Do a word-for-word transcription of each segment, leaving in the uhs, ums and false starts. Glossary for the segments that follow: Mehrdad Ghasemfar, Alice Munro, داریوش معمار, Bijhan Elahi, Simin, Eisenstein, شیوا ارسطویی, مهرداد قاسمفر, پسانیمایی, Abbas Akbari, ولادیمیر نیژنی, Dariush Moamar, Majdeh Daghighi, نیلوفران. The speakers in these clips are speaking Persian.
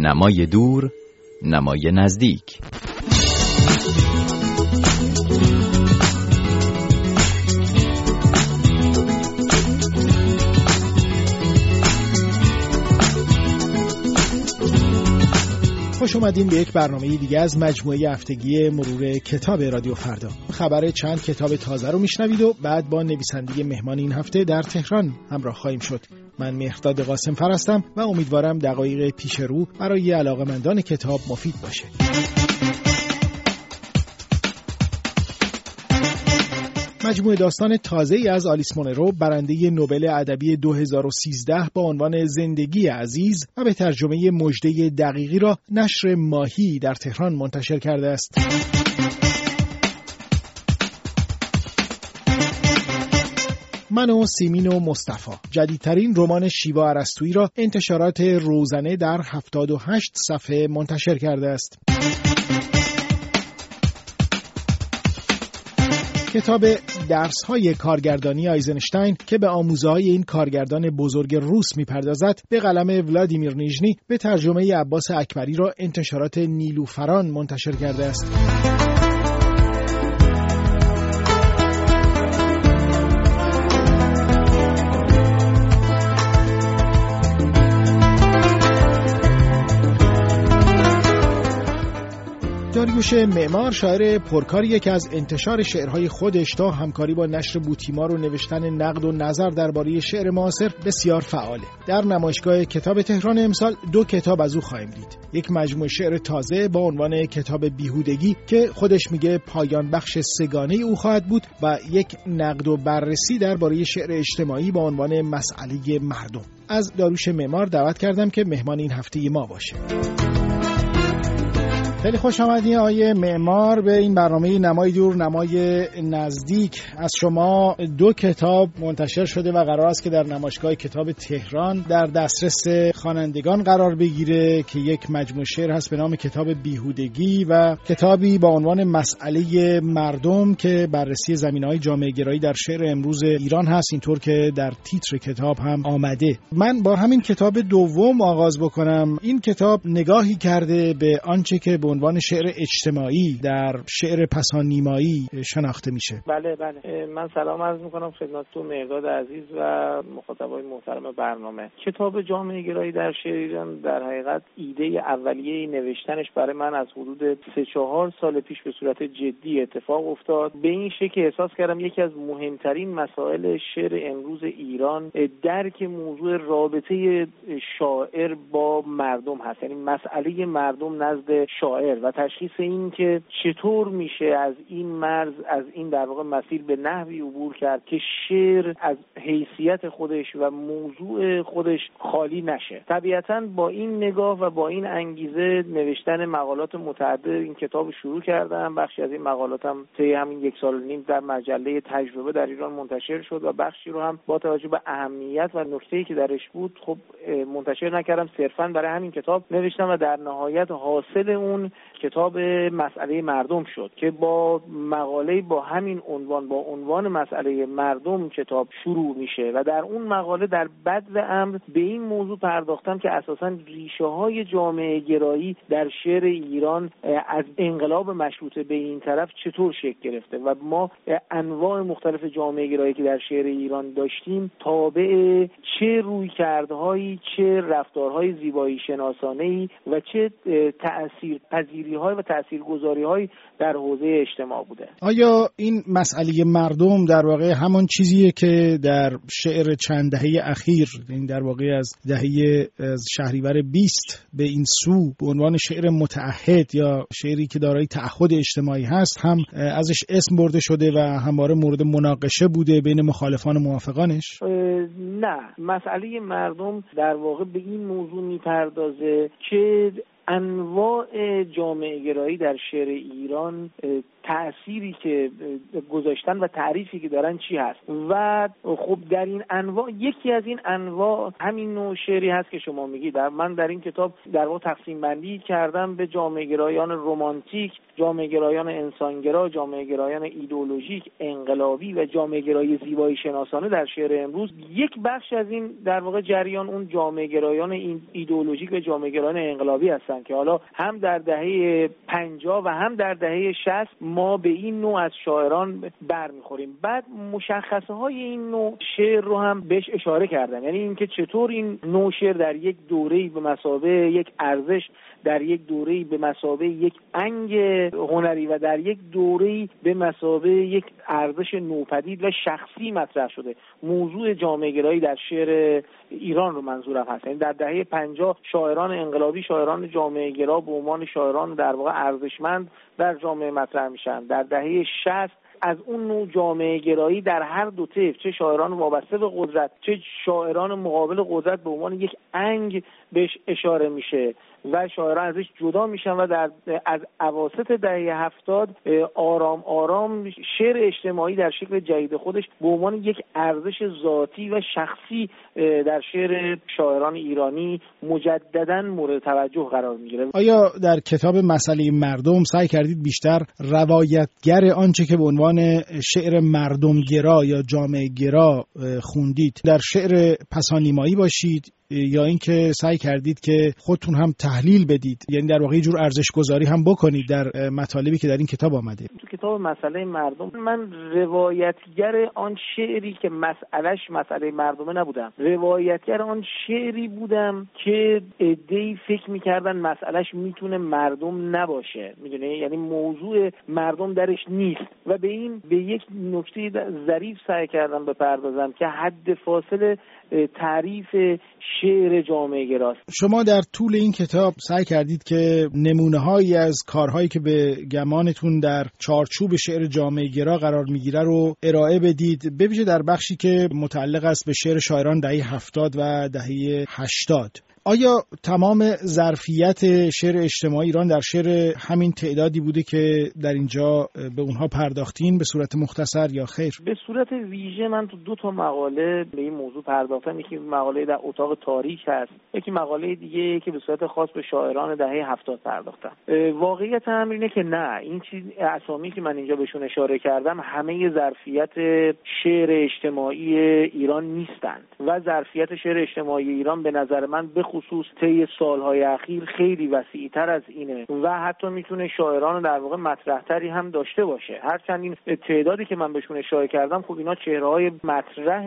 نمای دور، نمای نزدیک. خوش اومدین به یک برنامه دیگه از مجموعه هفتگی مرور کتاب رادیو فردا. خبر چند کتاب تازه رو میشنوید و بعد با نویسنده مهمان این هفته در تهران همراه خواهیم شد. من مهرداد قاسمفر هستم و امیدوارم دقایق پیش رو برای علاقه‌مندان کتاب مفید باشه. مجموعه داستان تازه‌ای از آلیس مونرو برنده نوبل ادبی دو هزار و سیزده با عنوان زندگی عزیز و به ترجمه مژده دقیقی را نشر ماهی در تهران منتشر کرده است. من و سیمین و مصطفا جدیدترین رمان شیوا ارسطویی را انتشارات روزنه در هفتاد و هشت صفحه منتشر کرده است. کتاب درس‌های کارگردانی آیزنشتاین که به آموزه‌های این کارگردان بزرگ روس می‌پردازد به قلم ولادیمیر نیژنی به ترجمه عباس اکبری را انتشارات نیلوفران منتشر کرده است. داریوش معمار شاعر پرکاریه که از انتشار شعرهای خودش تا همکاری با نشر بوتیمار و نوشتن نقد و نظر درباره شعر معاصر بسیار فعاله. در نمایشگاه کتاب تهران امسال دو کتاب از او خواهیم دید. یک مجموعه شعر تازه با عنوان کتاب بیهودگی که خودش میگه پایان بخش سگانه او خواهد بود و یک نقد و بررسی درباره شعر اجتماعی با عنوان مسئله مردم. از داریوش معمار دعوت کردم که مهمان این هفته ما باشه. خیلی خوش آمدین آقای معمار به این برنامه نمای دور نمای نزدیک. از شما دو کتاب منتشر شده و قرار است که در نمایشگاه کتاب تهران در دسترس خوانندگان قرار بگیره که یک مجموعه شعر هست به نام کتاب بیهودگی و کتابی با عنوان مسئله مردم که بررسی زمینه‌های جامعه گرایی در شعر امروز ایران هست، اینطور که در تیتر کتاب هم آمده. من با همین کتاب دوم آغاز بکنم. این کتاب نگاهی کرده به آنچه که به عنوان شعر اجتماعی در شعر پسانیمایی شناخته میشه. بله بله من سلام عرض میکنم خدمت تو مهرداد عزیز و مخاطبای محترم برنامه. کتاب جامعه گرایی در شعر ایران در حقیقت ایده اولیه نوشتنش برای من از حدود سه چهار سال پیش به صورت جدی اتفاق افتاد، به این شکل احساس کردم یکی از مهمترین مسائل شعر امروز ایران درک موضوع رابطه شاعر با مردم هست، یعنی مسئله مردم نزد شاعر و تشخیص این که چطور میشه از این مرز، از این در واقع مسیر به نحوی عبور کرد که شعر از حیثیت خودش و موضوع خودش خالی نشه. طبیعتاً با این نگاه و با این انگیزه نوشتن مقالات متعدد این کتاب شروع کردم. بخشی از این مقالاتم طی همین یک سال و نیم در مجله تجربه در ایران منتشر شد و بخشی رو هم با توجه به اهمیت و نکته‌ای که درش بود خب منتشر نکردم، صرفاً برای همین کتاب نوشتم و در نهایت حاصل اون کتاب مسئله مردم شد که با مقاله با همین عنوان با عنوان مسئله مردم کتاب شروع میشه و در اون مقاله در بدو امر به این موضوع پرداختم که اساساً ریشه‌های جامعه گرایی در شعر ایران از انقلاب مشروطه به این طرف چطور شکل گرفته و ما انواع مختلف جامعه گرایی که در شعر ایران داشتیم تابع چه رویکردهایی، چه رفتارهای زیبایی شناسانه‌ای و چه تأثیر پذیری‌های و تأثیرگذاری‌های در حوزه اجتماع بوده. آیا این مسئله مردم در واقع همون چیزیه که در شعر چند دهه اخیر، این در واقع از دهه از شهریور بیست به این سو به عنوان شعر متعهد یا شعری که دارای تعهد اجتماعی هست هم ازش اسم برده شده و همواره مورد مناقشه بوده بین مخالفان و موافقانش؟ نه، مسئله مردم در واقع به این موضوع می‌پردازه که انواع جامعه گرایی در شعر ایران تأثیری که گذاشتن و تعریفی که دارن چی هست. و خب در این انواع یکی از این انواع همین نوع شعری هست که شما میگید. من در این کتاب در واقع تقسیم بندی کردم به جامعه گرایان رمانتیک، جامعه گرایان انسانگرا، جامعه گرایان ایدئولوژیک، انقلابی و جامعه گرای زیبایی شناسانه در شعر امروز. یک بخش از این در واقع جریان اون جامعه گرایان ایدئولوژیک و جامعه گرایان انقلابی هستن که حالا هم در دهه پنجاه و هم در دهه شصت ما به این نوع از شاعران برمیخوریم. بعد مشخصه های این نوع شعر رو هم بهش اشاره کردم، یعنی اینکه چطور این نوع شعر در یک دوره‌ای به مثابه یک ارزش، در یک دوره‌ای به مثابه یک انگ هنری و در یک دوره‌ای به مثابه یک ارزش نوپدید و شخصی مطرح شده. موضوع جامعه گرایی در شعر ایران رو منظورم هست، یعنی در دهه پنجاه شاعران انقلابی، شاعران جامعه گرا به عنوان شاعران در واقع ارزشمند در جامعه مطرح میشن. در دهه شصت از اون نوع جامعه گرایی در هر دو طیف، چه شاعران وابسته به قدرت، چه شاعران مقابل قدرت، به عنوان یک انگ بهش اشاره میشه و شاعران ازش جدا میشن و در از اواسط دهه هفتاد آرام آرام شعر اجتماعی در شکل جدید خودش به عنوان یک ارزش ذاتی و شخصی در شعر شاعران ایرانی مجددا مورد توجه قرار میگیره. آیا در کتاب مسئله مردم سعی کردید بیشتر روایتگر آنچه که به عنوان شعر مردم گرا یا جامعه گرا خوندید در شعر پسانیمایی باشید یا اینکه سعی کردید که خودتون هم تحلیل بدید، یعنی در واقع یه جور ارزش گذاری هم بکنید در مطالبی که در این کتاب آمده؟ تو کتاب مسئله مردم من روایتگر آن شعری که مسئلهش مسئله مردمه نبودم، روایتگر آن شعری بودم که عده‌ای فکر می‌کردن مسئلهش میتونه مردم نباشه، میدونه، یعنی موضوع مردم درش نیست و به این به یک نکته ظریف سعی کردم بپردازم که حد فاصله تعریف شعر جامعه گراست. شما در طول این کتاب سعی کردید که نمونه‌هایی از کارهایی که به گمانتون در چارچوب شعر جامعه گرا قرار میگیره رو ارائه بدید، ببیشه در بخشی که متعلق است به شعر شاعران دهه هفتاد و دهه هشتاد. آیا تمام ظرفیت شعر اجتماعی ایران در شعر همین تعدادی بوده که در اینجا به اونها پرداختین به صورت مختصر یا خیر؟ به صورت ویژه من تو دو تا مقاله به این موضوع پرداختم، یکی مقاله در اتاق تاریک هست، یکی مقاله دیگه که به صورت خاص به شاعران دهه هفتاد پرداختم. واقعیت هم اینه که نه، این چیز اسامی که من اینجا بهشون اشاره کردم همه ظرفیت شعر اجتماعی ایران نیستند و ظرفیت شعر اجتماعی ایران به نظر من به خصوص طی سالهای اخیر خیلی وسیع‌تر از اینه و حتی میتونه شاعران در واقع مطرح‌تری هم داشته باشه. هرچند این تعدادی که من بهشون اشاره کردم خب اینا چهره‌های مطرح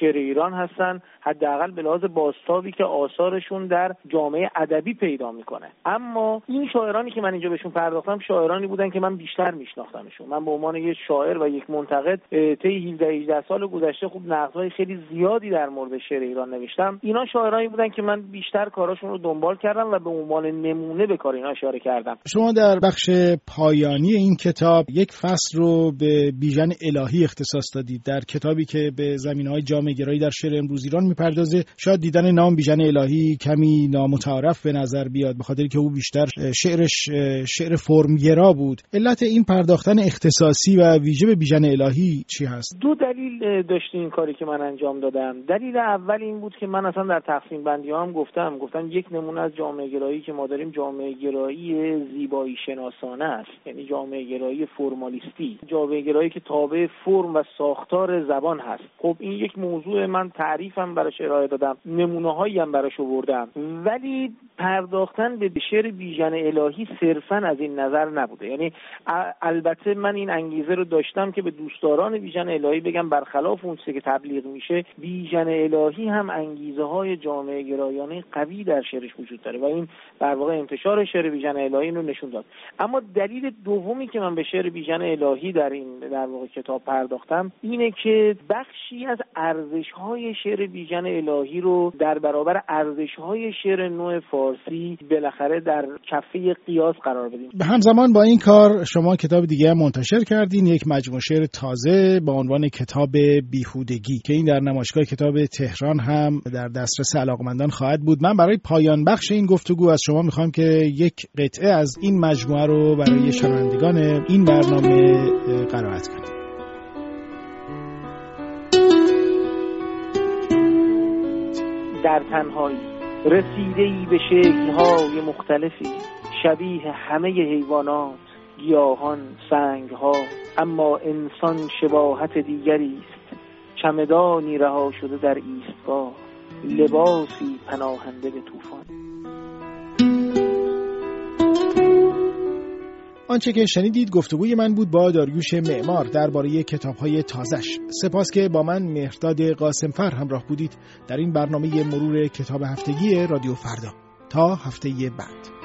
شعر ایران هستن، حداقل به لحاظ بازتابی که آثارشون در جامعه ادبی پیدا میکنه. اما این شاعرانی که من اینجا بهشون پرداختم شاعرانی بودن که من بیشتر میشناختمشون. من به عنوان یک شاعر و یک منتقد طی هجده سال گذشته خوب نقدهای خیلی زیادی در مورد شعر ایران نوشتم. اینا شاعرانی بودن که من بیشتر کاراشون رو دنبال کردم و به عنوان نمونه به کار اینا اشاره کردم. شما در بخش پایانی این کتاب یک فصل رو به بیژن الهی اختصاص دادید، در کتابی که به زمینه‌های جامعه گرایی در شعر امروز ایران می‌پردازه. شاید دیدن نام بیژن الهی کمی نامتعارف به نظر بیاد به خاطر که او بیشتر شعرش شعر فرمگرا بود. علت این پرداختن اختصاصی و ویژه به بیژن الهی چی هست؟ دو دلیل داشت این کاری که من انجام دادم. دلیل اول این بود که من اصلا در تقسیم بندی هم گفتم گفتم یک نمونه از جامعه گرایی که ما داریم جامعه گرایی زیبایی شناسانه است، یعنی جامعه گرایی فرمالیستی، جامعه گرایی که تابع فرم و ساختار زبان هست. خب این یک موضوع من تعریفم براش ارائه دادم، نمونه‌هایی هم براش آوردم، ولی پرداختن به شعر بیژن الهی صرفاً از این نظر نبوده. یعنی البته من این انگیزه رو داشتم که به دوستداران بیژن الهی بگم برخلاف اون چیزی که تبلیغ میشه، بیژن الهی هم انگیزه‌های جامعه گرایانه قوی در شعرش وجود داره و این در واقع انتشار شعر بیژن الهی رو نشون داد. اما دلیل دومی که من به شعر بیژن الهی در این در واقع کتاب پرداختم اینه که بخشی از ارزش‌های شعر بیژن الهی رو در برابر ارزش‌های شعر نو فارسی بالاخره در کفه قیاس قرار بدیم. همزمان با این کار شما کتاب دیگه منتشر کردین، یک مجموعه شعر تازه با عنوان کتاب بیهودگی که این در نمایشگاه کتاب تهران هم در دسترس علاقمندان جریان خواهد بود. من برای پایان بخش این گفتگو از شما میخوام که یک قطعه از این مجموعه رو برای شنوندگان این برنامه قرائت کنید. در تنهایی رسیده‌ای به شکل‌های مختلفی، شبیه همه حیوانات، گیاهان، سنگ‌ها، اما انسان شباهت دیگری است. چمدانی رها شده در ایستگاه، لباسی پناهنده به طوفان. آنچه که شنیدید گفتگوی من بود با داریوش معمار درباره کتاب‌های تازه‌اش. سپاس که با من مهرداد قاسمفر همراه بودید در این برنامه مرور کتاب هفتگی رادیو فردا. تا هفته بعد.